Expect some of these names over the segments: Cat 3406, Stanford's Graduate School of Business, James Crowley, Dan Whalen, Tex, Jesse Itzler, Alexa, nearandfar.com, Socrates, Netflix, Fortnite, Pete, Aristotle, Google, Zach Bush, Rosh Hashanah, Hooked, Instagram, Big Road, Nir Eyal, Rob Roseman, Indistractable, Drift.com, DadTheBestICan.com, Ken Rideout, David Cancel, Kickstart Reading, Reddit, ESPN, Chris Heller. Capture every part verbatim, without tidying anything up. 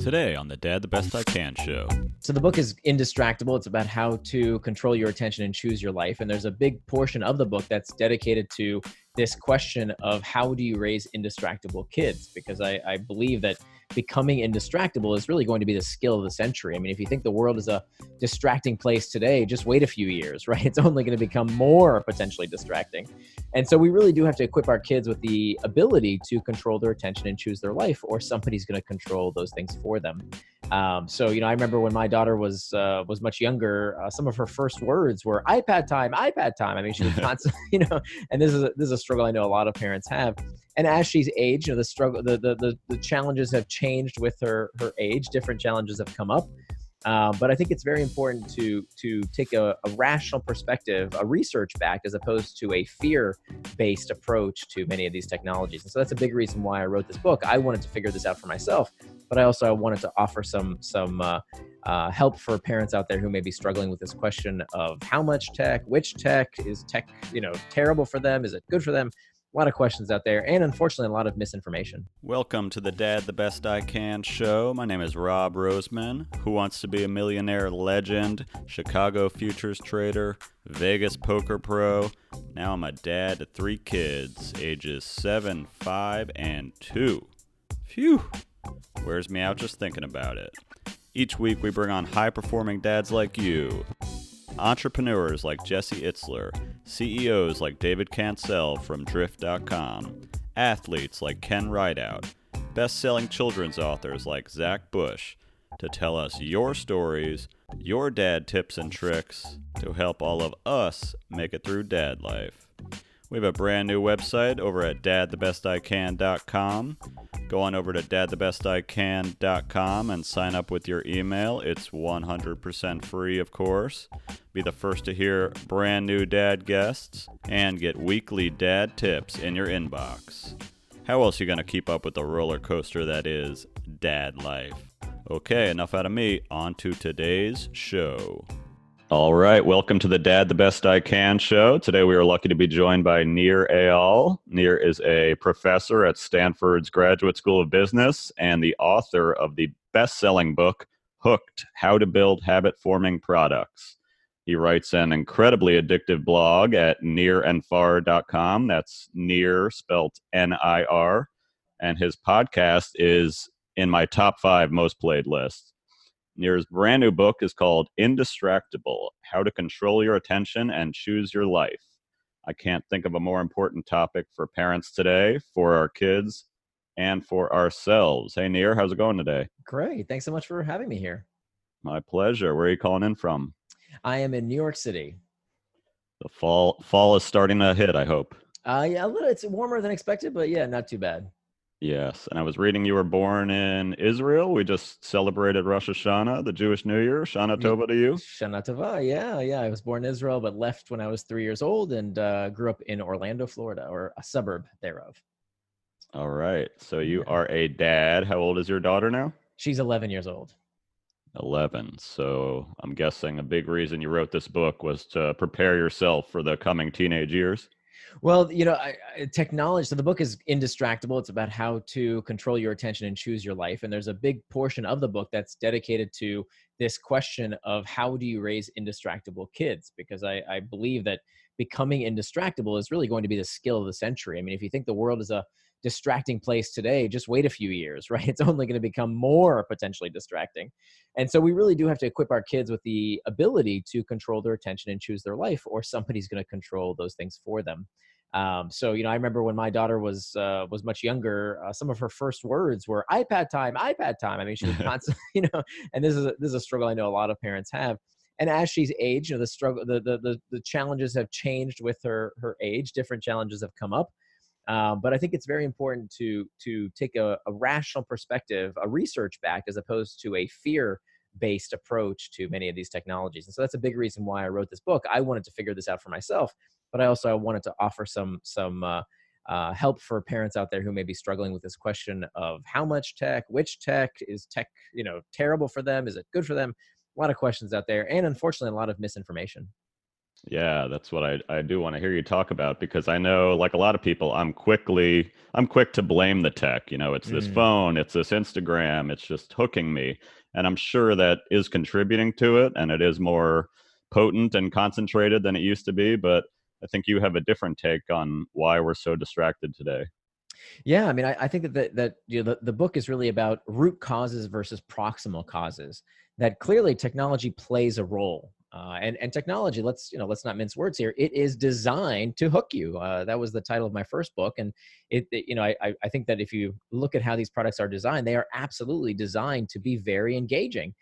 Today on the Dad the Best I Can show. So the book is Indistractable. It's about how to control your attention and choose your life. And there's a big portion of the book that's dedicated to this question of how do you raise indistractable kids? Because I, I believe that becoming indistractable is really going to be the skill of the century. I mean, if you think the world is a distracting place today, just wait a few years, right? It's only going to become more potentially distracting. And so we really do have to equip our kids with the ability to control their attention and choose their life, or somebody's going to control those things for them. Um, so, you know, I remember when my daughter was uh, was much younger, uh, some of her first words were iPad time, iPad time. I mean, she was constantly, you know, and this is a, this is a struggle I know a lot of parents have. And as she's aged, you know, the struggle, the the the, the challenges have changed with her her age. Different challenges have come up. Uh, but I think it's very important to to take a, a rational perspective, a research-backed, as opposed to a fear-based approach to many of these technologies. And so that's a big reason why I wrote this book. I wanted to figure this out for myself, but I also I wanted to offer some some uh, uh, help for parents out there who may be struggling with this question of how much tech, which tech, is tech, you know, terrible for them? Is it good for them? A lot of questions out there, and unfortunately, a lot of misinformation. Welcome to the Dad the Best I Can show. My name is Rob Roseman, who wants to be a millionaire legend, Chicago futures trader, Vegas poker pro. Now I'm a dad to three kids, ages seven, five, and two. Phew, wears me out just thinking about it. Each week, we bring on high-performing dads like you. Entrepreneurs like Jesse Itzler, C E Os like David Cancel from Drift dot com, athletes like Ken Rideout, best-selling children's authors like Zach Bush, to tell us your stories, your dad tips and tricks, to help all of us make it through dad life. We have a brand new website over at Dad The Best I Can dot com. Go on over to Dad The Best I Can dot com and sign up with your email. It's one hundred percent free, of course. Be the first to hear brand new dad guests and get weekly dad tips in your inbox. How else are you going to keep up with the roller coaster that is dad life? Okay, enough out of me. On to today's show. All right, welcome to the Dad the Best I Can show. Today we are lucky to be joined by Nir Eyal. Nir is a professor at Stanford's Graduate School of Business and the author of the best-selling book, Hooked, How to Build Habit-Forming Products. He writes an incredibly addictive blog at near and far dot com. That's Nir, spelled N I R. And his podcast is in my top five most played list. Nir's brand new book is called Indistractable, How to Control Your Attention and Choose Your Life. I can't think of a more important topic for parents today, for our kids, and for ourselves. Hey, Nir, how's it going today? Great. Thanks so much for having me here. My pleasure. Where are you calling in from? I am in New York City. The fall fall is starting to hit, I hope. Uh, yeah, a little. It's warmer than expected, but yeah, not too bad. Yes, and I was reading you were born in Israel. We just celebrated Rosh Hashanah, the Jewish New Year. Shana Tova to you. Shana Tova, yeah, yeah. I was born in Israel, but left when I was three years old and uh, grew up in Orlando, Florida, or a suburb thereof. All right, so you are a dad. How old is your daughter now? She's eleven years old. eleven, so I'm guessing a big reason you wrote this book was to prepare yourself for the coming teenage years. Well, you know, I, I, technology, so the book is Indistractable. It's about how to control your attention and choose your life. And there's a big portion of the book that's dedicated to this question of how do you raise indistractable kids? Because I, I believe that becoming indistractable is really going to be the skill of the century. I mean, if you think the world is a distracting place today, just wait a few years, right? It's only going to become more potentially distracting. And so we really do have to equip our kids with the ability to control their attention and choose their life, or somebody's going to control those things for them. Um, so, you know, I remember when my daughter was uh, was much younger, uh, some of her first words were iPad time, iPad time. I mean, she was constantly, you know, and this is a, this is a struggle I know a lot of parents have. And as she's aged, you know, the struggle, the the the, the challenges have changed with her her age. Different challenges have come up. Uh, but I think it's very important to to take a, a rational perspective, a research-backed, as opposed to a fear-based approach to many of these technologies. And so that's a big reason why I wrote this book. I wanted to figure this out for myself, but I also I wanted to offer some some uh, uh, help for parents out there who may be struggling with this question of how much tech, which tech, is tech, you know, terrible for them? Is it good for them? A lot of questions out there, and unfortunately, a lot of misinformation. Yeah, that's what I, I do want to hear you talk about, because I know, like a lot of people, I'm quickly I'm quick to blame the tech. You know, it's this mm. phone, it's this Instagram, it's just hooking me. And I'm sure that is contributing to it, and it is more potent and concentrated than it used to be. But I think you have a different take on why we're so distracted today. Yeah, I mean, I, I think that the, that you know, the, the book is really about root causes versus proximal causes. That clearly technology plays a role. Uh, and, and technology, let's, you know, let's not mince words here. It is designed to hook you. Uh, that was the title of my first book. And it, it you know, I, I think that if you look at how these products are designed, they are absolutely designed to be very engaging.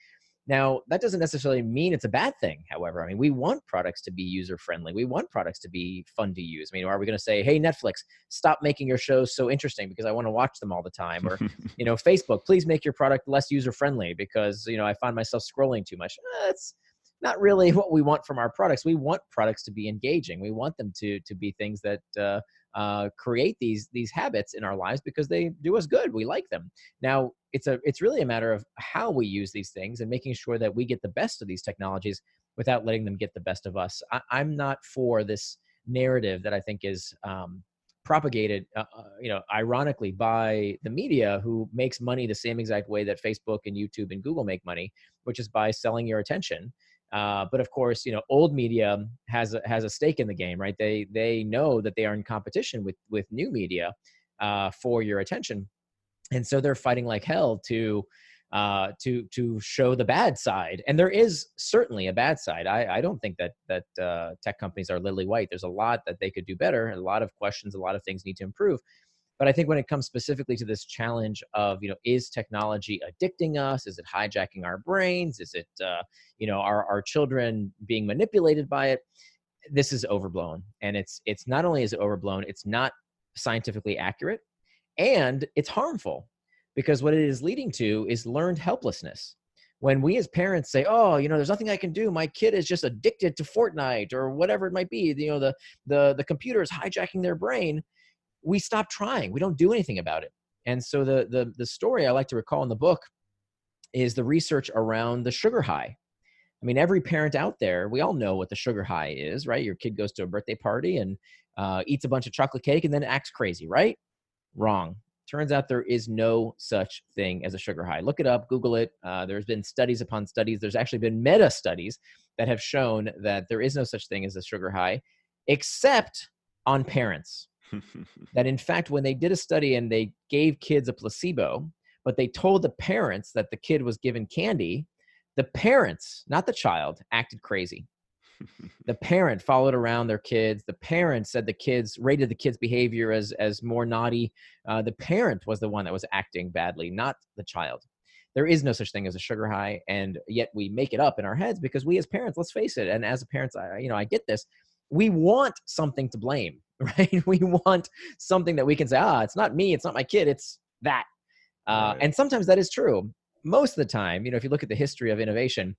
Now, that doesn't necessarily mean it's a bad thing. However, I mean, we want products to be user-friendly. We want products to be fun to use. I mean, are we going to say, hey, Netflix, stop making your shows so interesting because I want to watch them all the time? Or, you know, Facebook, please make your product less user-friendly because, you know, I find myself scrolling too much. Eh, that's not really what we want from our products. We want products to be engaging. We want them to to be things that uh, uh, create these these habits in our lives because they do us good. We like them. Now, it's a it's really a matter of how we use these things and making sure that we get the best of these technologies without letting them get the best of us. I, I'm not for this narrative that I think is um, propagated, uh, you know, ironically by the media, who makes money the same exact way that Facebook and YouTube and Google make money, which is by selling your attention. Uh, but of course, you know, old media has a, has a stake in the game, right? They they know that they are in competition with with new media uh, for your attention, and so they're fighting like hell to uh, to to show the bad side. And there is certainly a bad side. I, I don't think that that uh, tech companies are lily white. There's a lot that they could do better, and a lot of questions, a lot of things need to improve. But I think when it comes specifically to this challenge of, you know, is technology addicting us? Is it hijacking our brains? Is it, uh, you know, are our children being manipulated by it? This is overblown. And it's it's not only is it overblown, it's not scientifically accurate, and it's harmful, because what it is leading to is learned helplessness. When we as parents say, oh, you know, there's nothing I can do. My kid is just addicted to Fortnite or whatever it might be. You know, the the, the computer is hijacking their brain. We stop trying. We don't do anything about it. And so the, the the story I like to recall in the book is the research around the sugar high. I mean, every parent out there, we all know what the sugar high is, right? Your kid goes to a birthday party and uh, eats a bunch of chocolate cake and then acts crazy, right? Wrong. Turns out there is no such thing as a sugar high. Look it up, Google it. Uh, there's been studies upon studies. There's actually been meta studies that have shown that there is no such thing as a sugar high, except on parents. That in fact, when they did a study and they gave kids a placebo, but they told the parents that the kid was given candy, the parents, not the child, acted crazy. The parent followed around their kids. The parent said the kids rated the kids' behavior as, as more naughty. Uh, the parent was the one that was acting badly, not the child. There is no such thing as a sugar high, and yet we make it up in our heads because we as parents, let's face it, and as a parent, I, you know, I get this, we want something to blame. Right? We want something that we can say, ah, it's not me, it's not my kid, it's that. Uh, right. And sometimes that is true. Most of the time, you know, if you look at the history of innovation,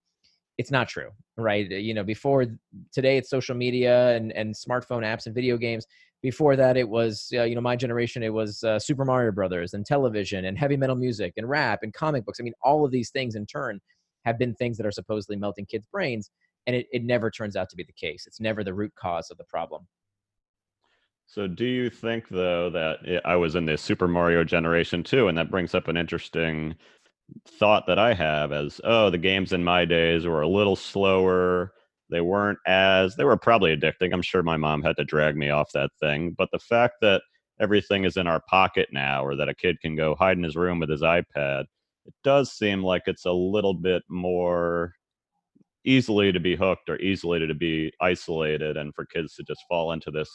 it's not true, right? You know, before today, it's social media and, and smartphone apps and video games. Before that, it was, uh, you know, my generation, it was uh, Super Mario Brothers and television and heavy metal music and rap and comic books. I mean, all of these things in turn have been things that are supposedly melting kids' brains. And it, it never turns out to be the case. It's never the root cause of the problem. So do you think, though, that I was in the Super Mario generation, too, and that brings up an interesting thought that I have as, oh, the games in my days were a little slower. They weren't as, they were probably addicting. I'm sure my mom had to drag me off that thing. But the fact that everything is in our pocket now, or that a kid can go hide in his room with his iPad, it does seem like it's a little bit more easily to be hooked or easily to be isolated, and for kids to just fall into this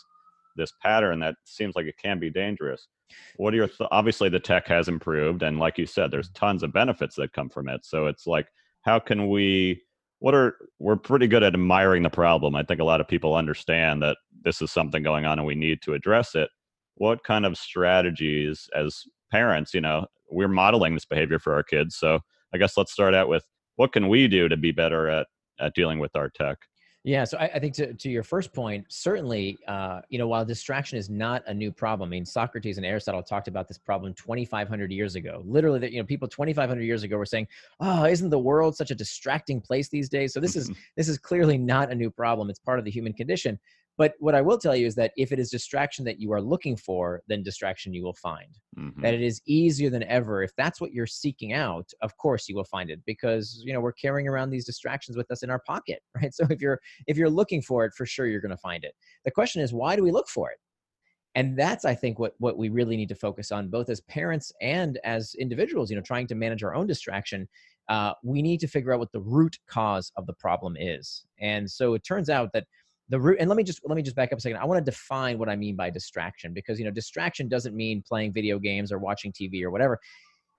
this pattern that seems like it can be dangerous. What are your th- obviously the tech has improved, and like you said, there's tons of benefits that come from it. So it's like, how can we, what are, we're pretty good at admiring the problem. I think a lot of people understand that this is something going on and we need to address it. What kind of strategies as parents, you know, we're modeling this behavior for our kids. So I guess let's start out with, what can we do to be better at, at dealing with our tech? Yeah, so I, I think to, to your first point, certainly, uh, you know, while distraction is not a new problem, I mean, Socrates and Aristotle talked about this problem twenty-five hundred years ago. Literally, that, you know, people twenty-five hundred years ago were saying, "Oh, isn't the world such a distracting place these days?" So this is this is clearly not a new problem. It's part of the human condition. But what I will tell you is that if it is distraction that you are looking for, then distraction you will find. Mm-hmm. That it is easier than ever. If that's what you're seeking out, of course you will find it, because, you know, we're carrying around these distractions with us in our pocket, right? So if you're if you're looking for it, for sure you're going to find it. The question is, why do we look for it? And that's, I think, what what we really need to focus on, both as parents and as individuals, you know, trying to manage our own distraction. Uh, we need to figure out what the root cause of the problem is. And so it turns out that the root, and let me just let me just back up a second. I want to define what I mean by distraction, because, you know, distraction doesn't mean playing video games or watching T V or whatever.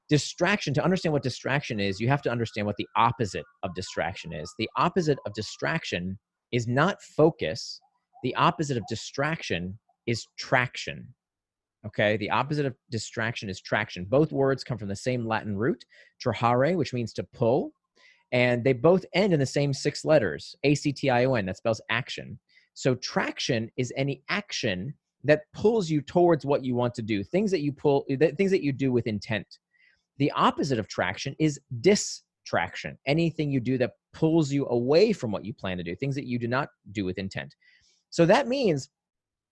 Distraction, to understand what distraction is, you have to understand what the opposite of distraction is. The opposite of distraction is not focus. The opposite of distraction is traction. Okay, the opposite of distraction is traction. Both words come from the same Latin root, trahare, which means to pull. And they both end in the same six letters, A C T I O N, that spells action. So traction is any action that pulls you towards what you want to do, things that you pull, things that you do with intent. The opposite of traction is distraction, anything you do that pulls you away from what you plan to do, things that you do not do with intent. So that means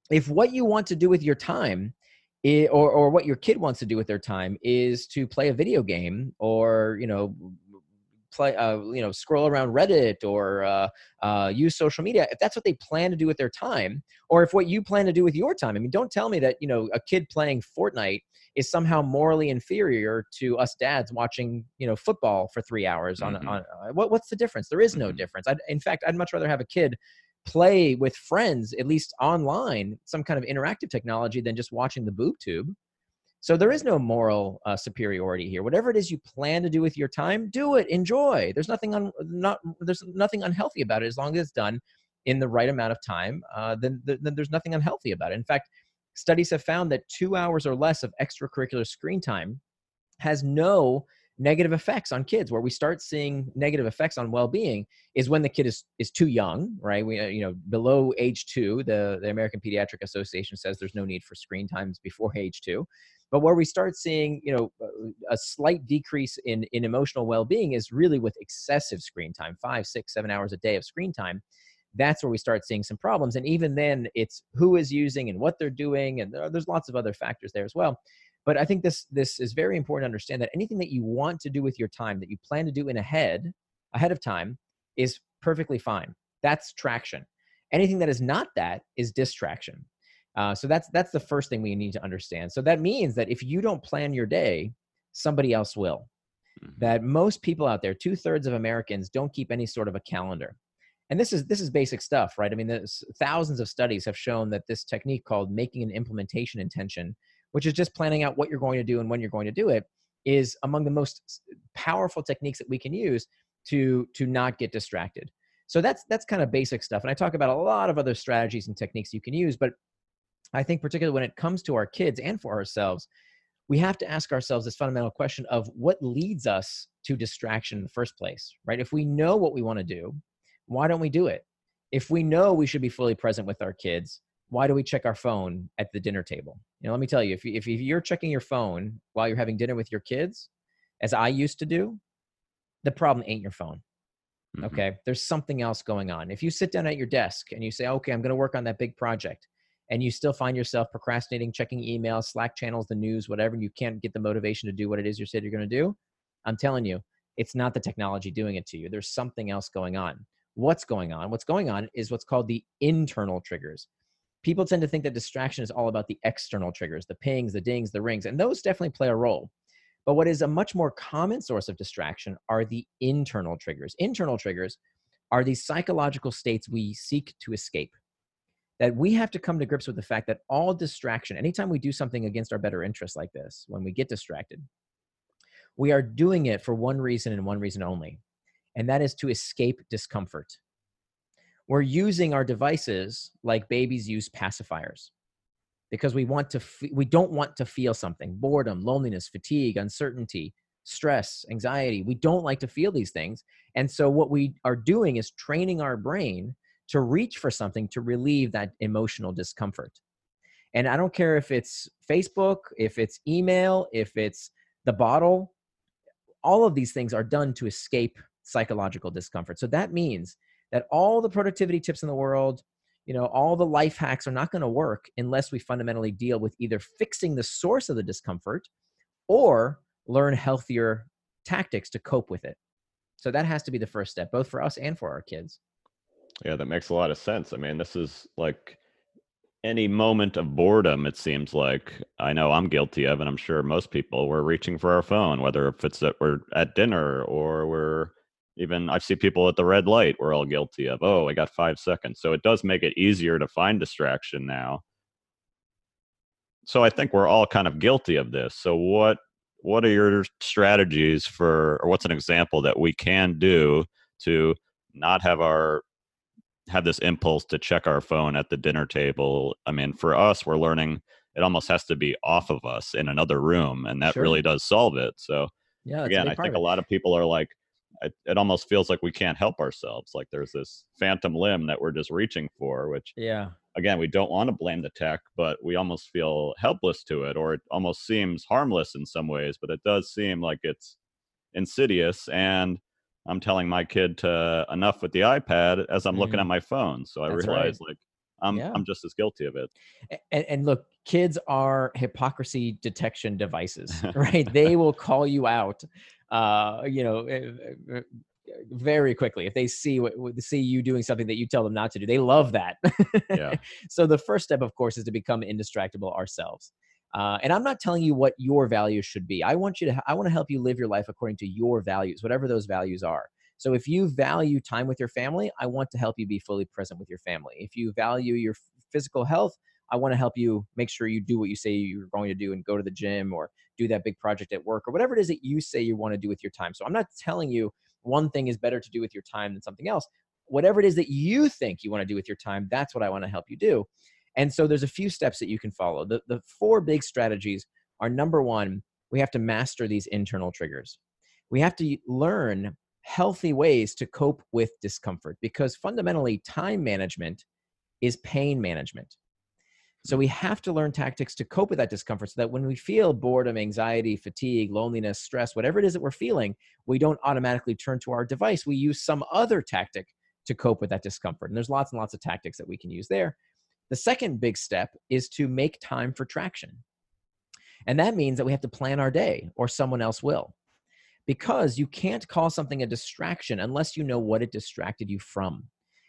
if what you want to do with your time It, or, or what your kid wants to do with their time is to play a video game, or, you know, play, uh, you know, scroll around Reddit, or uh, uh, use social media, if that's what they plan to do with their time, or if what you plan to do with your time. I mean, don't tell me that, you know, a kid playing Fortnite is somehow morally inferior to us dads watching, you know, football for three hours on, mm-hmm. on uh, what, what's the difference? There is no mm-hmm. difference. I'd, in fact, I'd much rather have a kid play with friends, at least online, some kind of interactive technology, than just watching the boob tube. So there is no moral uh, superiority here. Whatever it is you plan to do with your time, do it, enjoy. There's nothing un- not there's nothing unhealthy about it, as long as it's done in the right amount of time. Uh, then, then there's nothing unhealthy about it. In fact, studies have found that two hours or less of extracurricular screen time has no negative effects on kids. Where we start seeing negative effects on well-being is when the kid is is too young, right? We, you know, below age two, the, the American Pediatric Association says there's no need for screen times before age two. But where we start seeing, you know, a slight decrease in, in emotional well-being is really with excessive screen time, five, six, seven hours a day of screen time. That's where we start seeing some problems. And even then, it's who is using and what they're doing. And there's lots of other factors there as well. But I think this this is very important to understand, that anything that you want to do with your time, that you plan to do in ahead, ahead of time, is perfectly fine. That's traction. Anything that is not that is distraction. Uh, so that's that's the first thing we need to understand. So that means that if you don't plan your day, somebody else will. Mm-hmm. That most people out there, two-thirds of Americans, don't keep any sort of a calendar. And this is this is basic stuff, right? I mean, there's thousands of studies have shown that this technique called making an implementation intention, which is just planning out what you're going to do and when you're going to do it, is among the most powerful techniques that we can use to, to not get distracted. So that's that's kind of basic stuff. And I talk about a lot of other strategies and techniques you can use, but I think particularly when it comes to our kids and for ourselves, we have to ask ourselves this fundamental question of what leads us to distraction in the first place, right? If we know what we want to do, why don't we do it? If we know we should be fully present with our kids, why do we check our phone at the dinner table? You know, let me tell you, if, you, if you're checking your phone while you're having dinner with your kids, as I used to do, the problem ain't your phone, mm-hmm. okay? There's something else going on. If you sit down at your desk and you say, okay, I'm gonna work on that big project, and you still find yourself procrastinating, checking emails, Slack channels, the news, whatever, and you can't get the motivation to do what it is you said you're gonna do, I'm telling you, it's not the technology doing it to you. There's something else going on. What's going on? What's going on is what's called the internal triggers. People tend to think that distraction is all about the external triggers, the pings, the dings, the rings, and those definitely play a role. But what is a much more common source of distraction are the internal triggers. Internal triggers are these psychological states we seek to escape, that we have to come to grips with the fact that all distraction, anytime we do something against our better interests like this, when we get distracted, we are doing it for one reason and one reason only, and that is to escape discomfort. We're using our devices like babies use pacifiers because we want to f- we don't want to feel something: boredom, loneliness, fatigue, uncertainty, stress, anxiety. We don't like to feel these things. And so what we are doing is training our brain to reach for something to relieve that emotional discomfort. And I don't care if it's Facebook, if it's email, if it's the bottle, all of these things are done to escape psychological discomfort. So that means that all the productivity tips in the world, you know, all the life hacks are not going to work unless we fundamentally deal with either fixing the source of the discomfort or learn healthier tactics to cope with it. So that has to be the first step, both for us and for our kids. Yeah, that makes a lot of sense. I mean, this is like any moment of boredom, it seems like, I know I'm guilty of, and I'm sure most people, we're reaching for our phone, whether if it's that we're at dinner or we're even, I see people at the red light, we're all guilty of, oh, I got five seconds. So it does make it easier to find distraction now. So I think we're all kind of guilty of this. So what, what are your strategies for, or what's an example that we can do to not have our have this impulse to check our phone at the dinner table? I mean, for us, we're learning it almost has to be off of us in another room, and that sure. really does solve it. So yeah, again, I think a lot of people are like, it, it almost feels like we can't help ourselves. Like there's this phantom limb that we're just reaching for, which yeah, again, we don't want to blame the tech, but we almost feel helpless to it, or it almost seems harmless in some ways, but it does seem like it's insidious. And I'm telling my kid to enough with the iPad as I'm looking mm. at my phone. So I That's realize right. like I'm, yeah. I'm just as guilty of it. And, and look, kids are hypocrisy detection devices, right? They will call you out, uh, you know, very quickly. If they see what, see you doing something that you tell them not to do, they love that. yeah. So the first step, of course, is to become indistractable ourselves. Uh, and I'm not telling you what your values should be. I want you to, I want to help you live your life according to your values, whatever those values are. So if you value time with your family, I want to help you be fully present with your family. If you value your physical health, I want to help you make sure you do what you say you're going to do and go to the gym or do that big project at work or whatever it is that you say you want to do with your time. So I'm not telling you one thing is better to do with your time than something else. Whatever it is that you think you want to do with your time, that's what I want to help you do. And so there's a few steps that you can follow. The, the four big strategies are, number one, we have to master these internal triggers. We have to learn healthy ways to cope with discomfort, because fundamentally time management is pain management. So we have to learn tactics to cope with that discomfort so that when we feel boredom, anxiety, fatigue, loneliness, stress, whatever it is that we're feeling, we don't automatically turn to our device. We use some other tactic to cope with that discomfort. And there's lots and lots of tactics that we can use there. The second big step is to make time for traction. And that means that we have to plan our day, or someone else will, because you can't call something a distraction unless you know what it distracted you from.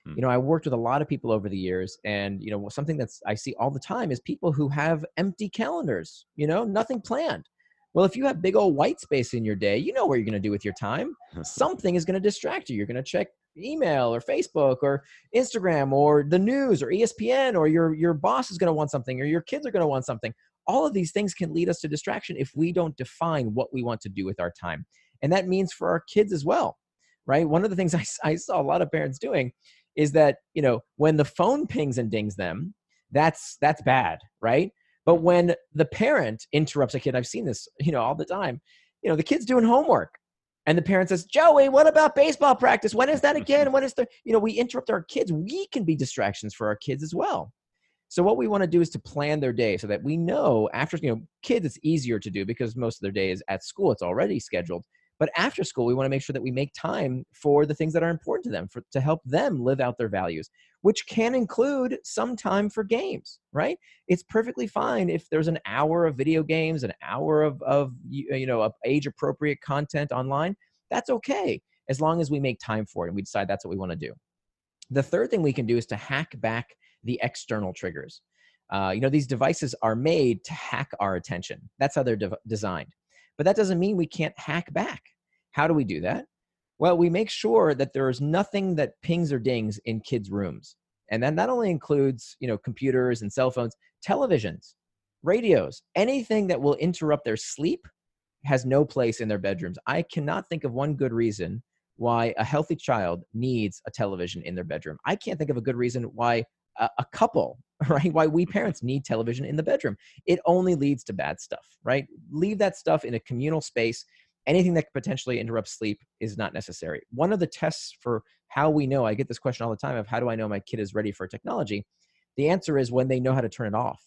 Mm. You know, I worked with a lot of people over the years, and, you know, something that's I see all the time is people who have empty calendars, you know, nothing planned. Well, if you have big old white space in your day, you know what you're going to do with your time. Something is going to distract you. You're going to check email or Facebook or Instagram or the news or E S P N, or your, your boss is going to want something, or your kids are going to want something. All of these things can lead us to distraction if we don't define what we want to do with our time. And that means for our kids as well, right? One of the things I, I saw a lot of parents doing is that, you know, when the phone pings and dings them, that's, that's bad, right? But when the parent interrupts a kid, I've seen this, you know, all the time, you know, the kid's doing homework, and the parent says, Joey, what about baseball practice? When is that again? When is the, you know, we interrupt our kids. We can be distractions for our kids as well. So what we want to do is to plan their day so that we know after, you know, kids, it's easier to do because most of their day is at school. It's already scheduled. But after school, we want to make sure that we make time for the things that are important to them, for, to help them live out their values, which can include some time for games, right? It's perfectly fine if there's an hour of video games, an hour of, of you know, of age-appropriate content online. That's okay, as long as we make time for it and we decide that's what we want to do. The third thing we can do is to hack back the external triggers. Uh, you know, these devices are made to hack our attention. That's how they're de- designed. But that doesn't mean we can't hack back. How do we do that? Well, we make sure that there is nothing that pings or dings in kids' rooms. And that not only includes, you know, computers and cell phones, televisions, radios, anything that will interrupt their sleep has no place in their bedrooms. I cannot think of one good reason why a healthy child needs a television in their bedroom. I can't think of a good reason why a, a couple, right? Why we parents need television in the bedroom. It only leads to bad stuff, right? Leave that stuff in a communal space anything that could potentially interrupt sleep is not necessary. One of the tests for how we know, I get this question all the time of how do I know my kid is ready for technology? The answer is when they know how to turn it off.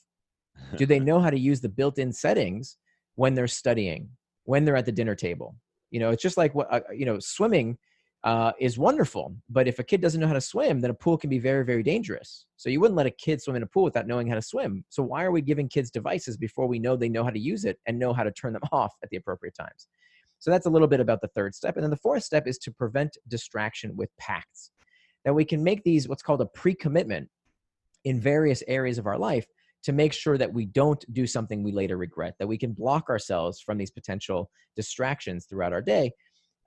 Do they know how to use the built-in settings when they're studying, when they're at the dinner table? You know, it's just like, what uh, you know, swimming uh, is wonderful, but if a kid doesn't know how to swim, then a pool can be very, very dangerous. So you wouldn't let a kid swim in a pool without knowing how to swim. So why are we giving kids devices before we know they know how to use it and know how to turn them off at the appropriate times? So that's a little bit about the third step. And then the fourth step is to prevent distraction with pacts. Now we can make these what's called a pre-commitment in various areas of our life to make sure that we don't do something we later regret, that we can block ourselves from these potential distractions throughout our day.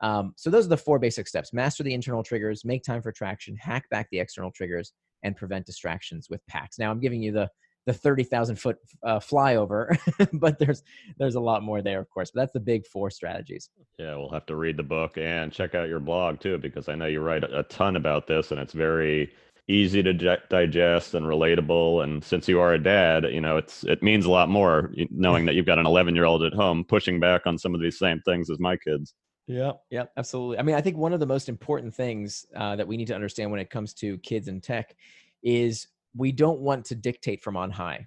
Um, so those are the four basic steps: master the internal triggers, make time for traction, hack back the external triggers, and prevent distractions with packs. Now I'm giving you the, the thirty thousand foot uh, flyover, but there's, there's a lot more there, of course, but that's the big four strategies. Yeah. We'll have to read the book and check out your blog too, because I know you write a ton about this and it's very easy to digest and relatable. And since you are a dad, you know, it's, it means a lot more knowing that you've got an eleven year old at home pushing back on some of these same things as my kids. Yeah. Yeah, absolutely. I mean, I think one of the most important things uh, that we need to understand when it comes to kids and tech is we don't want to dictate from on high.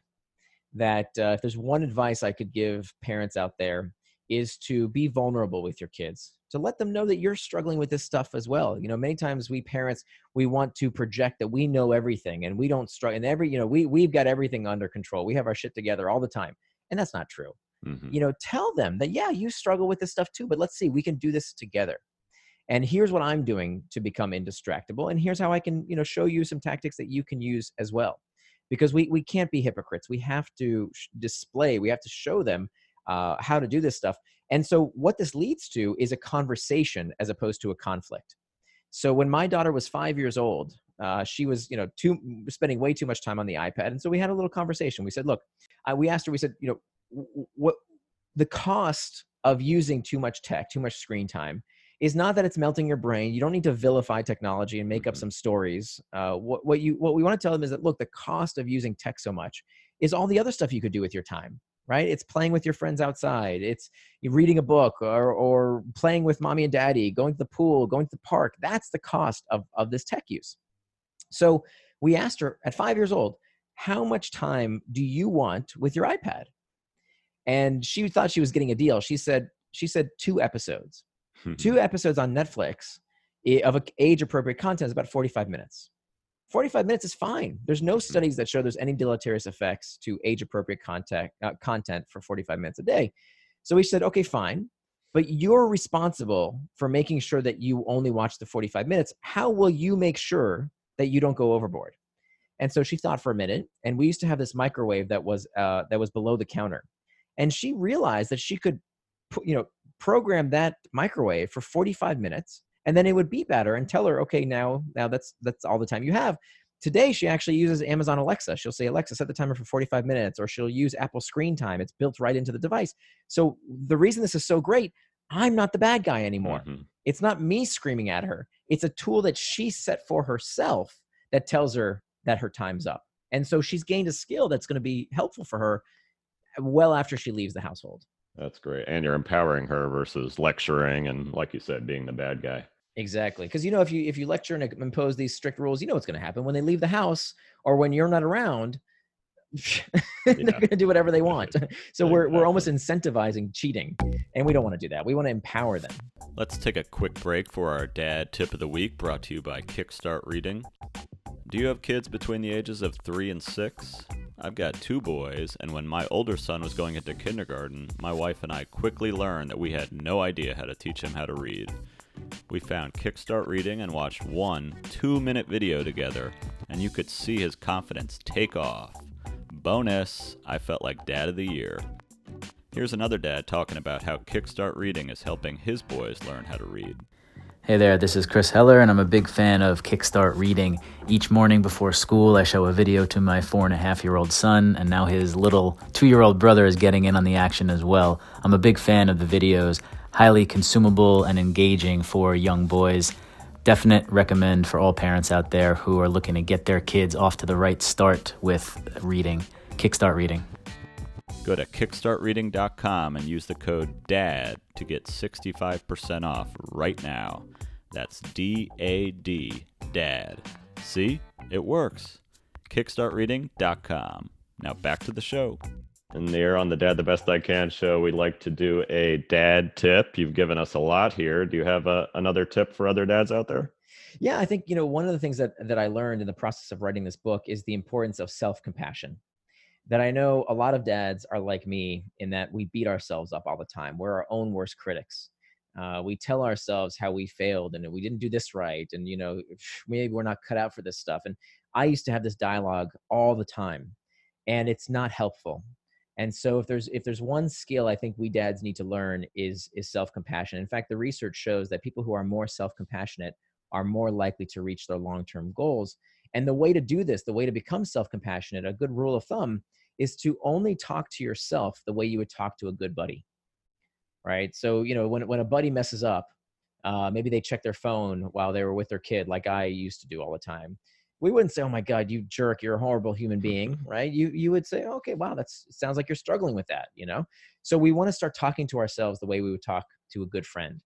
That uh, if there's one advice I could give parents out there is to be vulnerable with your kids, to let them know that you're struggling with this stuff as well. You know, many times we parents, we want to project that we know everything and we don't struggle and every, you know, we, we've got everything under control. We have our shit together all the time. And that's not true. Mm-hmm. You know, tell them that, yeah, you struggle with this stuff too, but let's see, we can do this together. And here's what I'm doing to become indistractable. And here's how I can, you know, show you some tactics that you can use as well, because we, we can't be hypocrites. We have to sh- display, we have to show them Uh, how to do this stuff. And so what this leads to is a conversation as opposed to a conflict. So when my daughter was five years old, uh, she was, you know, too, spending way too much time on the iPad. And so we had a little conversation. We said, look, I, we asked her, we said, you know, w- what the cost of using too much tech, too much screen time is not that it's melting your brain. You don't need to vilify technology and make up some stories. Uh, what, what you, what we want to tell them is that, look, the cost of using tech so much is all the other stuff you could do with your time. Right? It's playing with your friends outside. It's reading a book or, or playing with mommy and daddy, going to the pool, going to the park. That's the cost of, of this tech use. So we asked her at five years old, how much time do you want with your iPad? And she thought she was getting a deal. She said, she said two episodes, mm-hmm. two episodes on Netflix of age appropriate content is about forty-five minutes. forty-five minutes is fine. There's no studies that show there's any deleterious effects to age-appropriate content, uh, content for forty-five minutes a day. So we said, okay, fine, but you're responsible for making sure that you only watch the forty-five minutes. How will you make sure that you don't go overboard? And so she thought for a minute, and we used to have this microwave that was uh, that was below the counter. And she realized that she could, you know, program that microwave for forty-five minutes. And then it would beep at her and tell her, okay, now, now that's, that's all the time you have. Today, she actually uses Amazon Alexa. She'll say, Alexa, set the timer for forty-five minutes, or she'll use Apple Screen Time. It's built right into the device. So the reason this is so great, I'm not the bad guy anymore. Mm-hmm. It's not me screaming at her. It's a tool that she set for herself that tells her that her time's up. And so she's gained a skill that's going to be helpful for her well after she leaves the household. That's great. And you're empowering her versus lecturing and, like you said, being the bad guy. Exactly. Because, you know, if you if you lecture and impose these strict rules, you know what's going to happen when they leave the house or when you're not around, yeah. They're going to do whatever they want. So exactly. we're we're almost incentivizing cheating, and we don't want to do that. We want to empower them. Let's take a quick break for our dad tip of the week, brought to you by Kickstart Reading. Do you have kids between the ages of three and six? I've got two boys, and when my older son was going into kindergarten, my wife and I quickly learned that we had no idea how to teach him how to read. We found Kickstart Reading and watched one two-minute video together, and you could see his confidence take off. Bonus, I felt like Dad of the Year. Here's another dad talking about how Kickstart Reading is helping his boys learn how to read. Hey there, this is Chris Heller, and I'm a big fan of Kickstart Reading. Each morning before school, I show a video to my four-and-a-half-year-old son, and now his little two-year-old brother is getting in on the action as well. I'm a big fan of the videos, highly consumable and engaging for young boys. Definite recommend for all parents out there who are looking to get their kids off to the right start with reading. Kickstart Reading. Go to kickstart reading dot com and use the code DAD to get sixty-five percent off right now. That's D A D, DAD. See? It works. kickstart reading dot com. Now back to the show. And here on the Dad the Best I Can show, we like to do a dad tip. You've given us a lot here. Do you have a, another tip for other dads out there? Yeah, I think, you know, one of the things that, that I learned in the process of writing this book is the importance of self-compassion. That I know a lot of dads are like me in that we beat ourselves up all the time. We're our own worst critics. Uh, we tell ourselves how we failed and we didn't do this right. And, you know, maybe we're not cut out for this stuff. And I used to have this dialogue all the time, and it's not helpful. And so if there's if there's one skill I think we dads need to learn is, is self-compassion. In fact, the research shows that people who are more self-compassionate are more likely to reach their long-term goals. And the way to do this, the way to become self-compassionate, a good rule of thumb is to only talk to yourself the way you would talk to a good buddy, right? So, you know, when, when a buddy messes up, uh, maybe they check their phone while they were with their kid, like I used to do all the time. We wouldn't say, oh my God, you jerk, you're a horrible human being, right? You you would say, okay, wow, that sounds like you're struggling with that, you know? So we wanna start talking to ourselves the way we would talk to a good friend.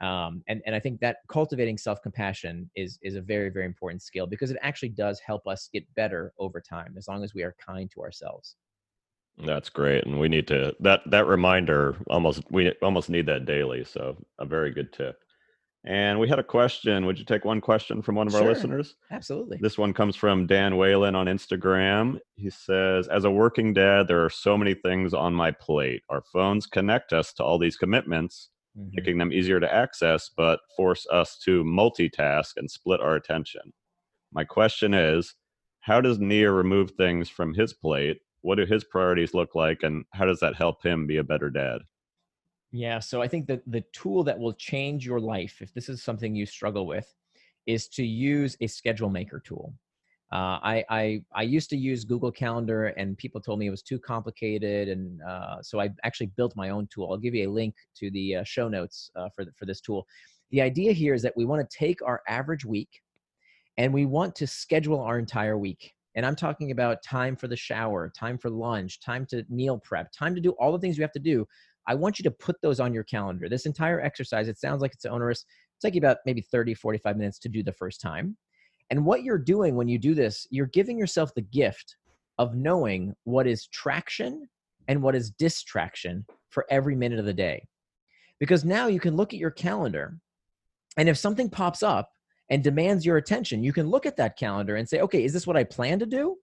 Um, and, and I think that cultivating self-compassion is, is a very, very important skill because it actually does help us get better over time as long as we are kind to ourselves. That's great. And we need to, that, that reminder almost, we almost need that daily. So a very good tip. And we had a question. Would you take one question from one of sure. our listeners? Absolutely. This one comes from Dan Whalen on Instagram. He says, as a working dad, there are so many things on my plate. Our phones connect us to all these commitments, mm-hmm. making them easier to access, but force us to multitask and split our attention. My question is, how does Nir remove things from his plate? What do his priorities look like? And how does that help him be a better dad? Yeah, so I think that the tool that will change your life, if this is something you struggle with, is to use a schedule maker tool. Uh, I, I I used to use Google Calendar and people told me it was too complicated. And uh, so I actually built my own tool. I'll give you a link to the uh, show notes uh, for, the, for this tool. The idea here is that we want to take our average week and we want to schedule our entire week. And I'm talking about time for the shower, time for lunch, time to meal prep, time to do all the things you have to do. I want you to put those on your calendar. This entire exercise, it sounds like it's onerous. It's like about maybe thirty, forty-five minutes to do the first time. And what you're doing when you do this, you're giving yourself the gift of knowing what is traction and what is distraction for every minute of the day. Because now you can look at your calendar, and if something pops up and demands your attention, you can look at that calendar and say, okay, is this what I plan to do?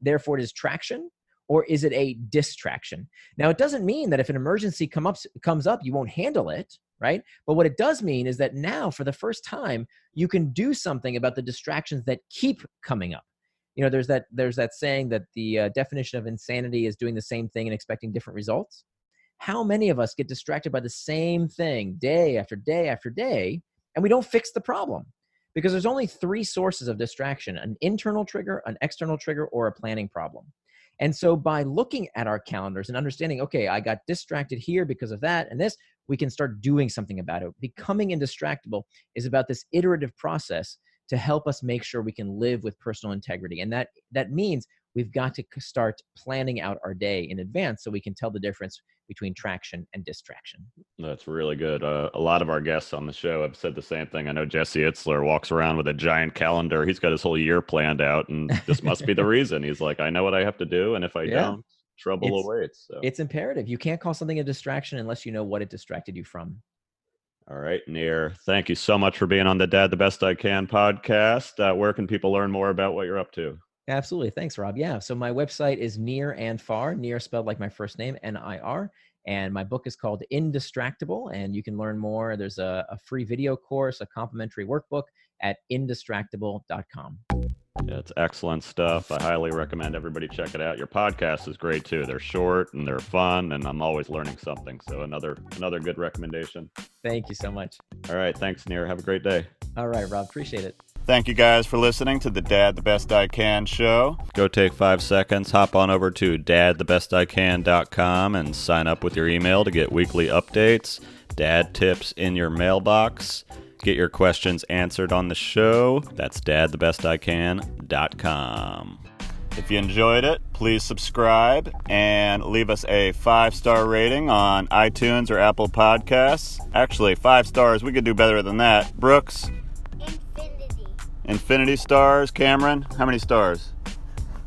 Therefore, it is traction, or is it a distraction? Now, it doesn't mean that if an emergency come up, comes up, you won't handle it, right? But what it does mean is that now, for the first time, you can do something about the distractions that keep coming up. You know, there's that there's that saying that the uh, definition of insanity is doing the same thing and expecting different results. How many of us get distracted by the same thing day after day after day, and we don't fix the problem? Because there's only three sources of distraction: an internal trigger, an external trigger, or a planning problem. And so by looking at our calendars and understanding, okay, I got distracted here because of that and this, we can start doing something about it. Becoming Indistractable is about this iterative process to help us make sure we can live with personal integrity. And that, that means we've got to start planning out our day in advance so we can tell the difference between traction and distraction. That's really good. Uh, a lot of our guests on the show have said the same thing. I know Jesse Itzler walks around with a giant calendar. He's got his whole year planned out, and this must be the reason. He's like, I know what I have to do, and if I yeah. don't, trouble it's, awaits. So. It's imperative. You can't call something a distraction unless you know what it distracted you from. All right, Nir, thank you so much for being on the Dad the Best I Can podcast. Uh, where can people learn more about what you're up to? Absolutely. Thanks, Rob. Yeah. So my website is Near and Far, Near spelled like my first name, N I R. And my book is called Indistractable. And you can learn more. There's a, a free video course, a complimentary workbook at indistractable dot com. Yeah, it's excellent stuff. I highly recommend everybody check it out. Your podcast is great too. They're short and they're fun, and I'm always learning something. So another another good recommendation. Thank you so much. All right. Thanks, Nir. Have a great day. All right, Rob. Appreciate it. Thank you guys for listening to the Dad the Best I Can show. Go take five seconds, hop on over to dad the best I can dot com and sign up with your email to get weekly updates, dad tips in your mailbox, get your questions answered on the show. That's dad the best I can dot com. If you enjoyed it, please subscribe and leave us a five-star rating on iTunes or Apple Podcasts. Actually, five stars. We could do better than that. Brooks? Infinity. Infinity stars. Cameron? How many stars?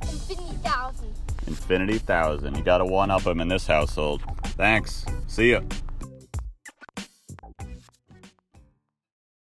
Infinity thousand. Infinity thousand. You got to one-up them in this household. Thanks. See ya.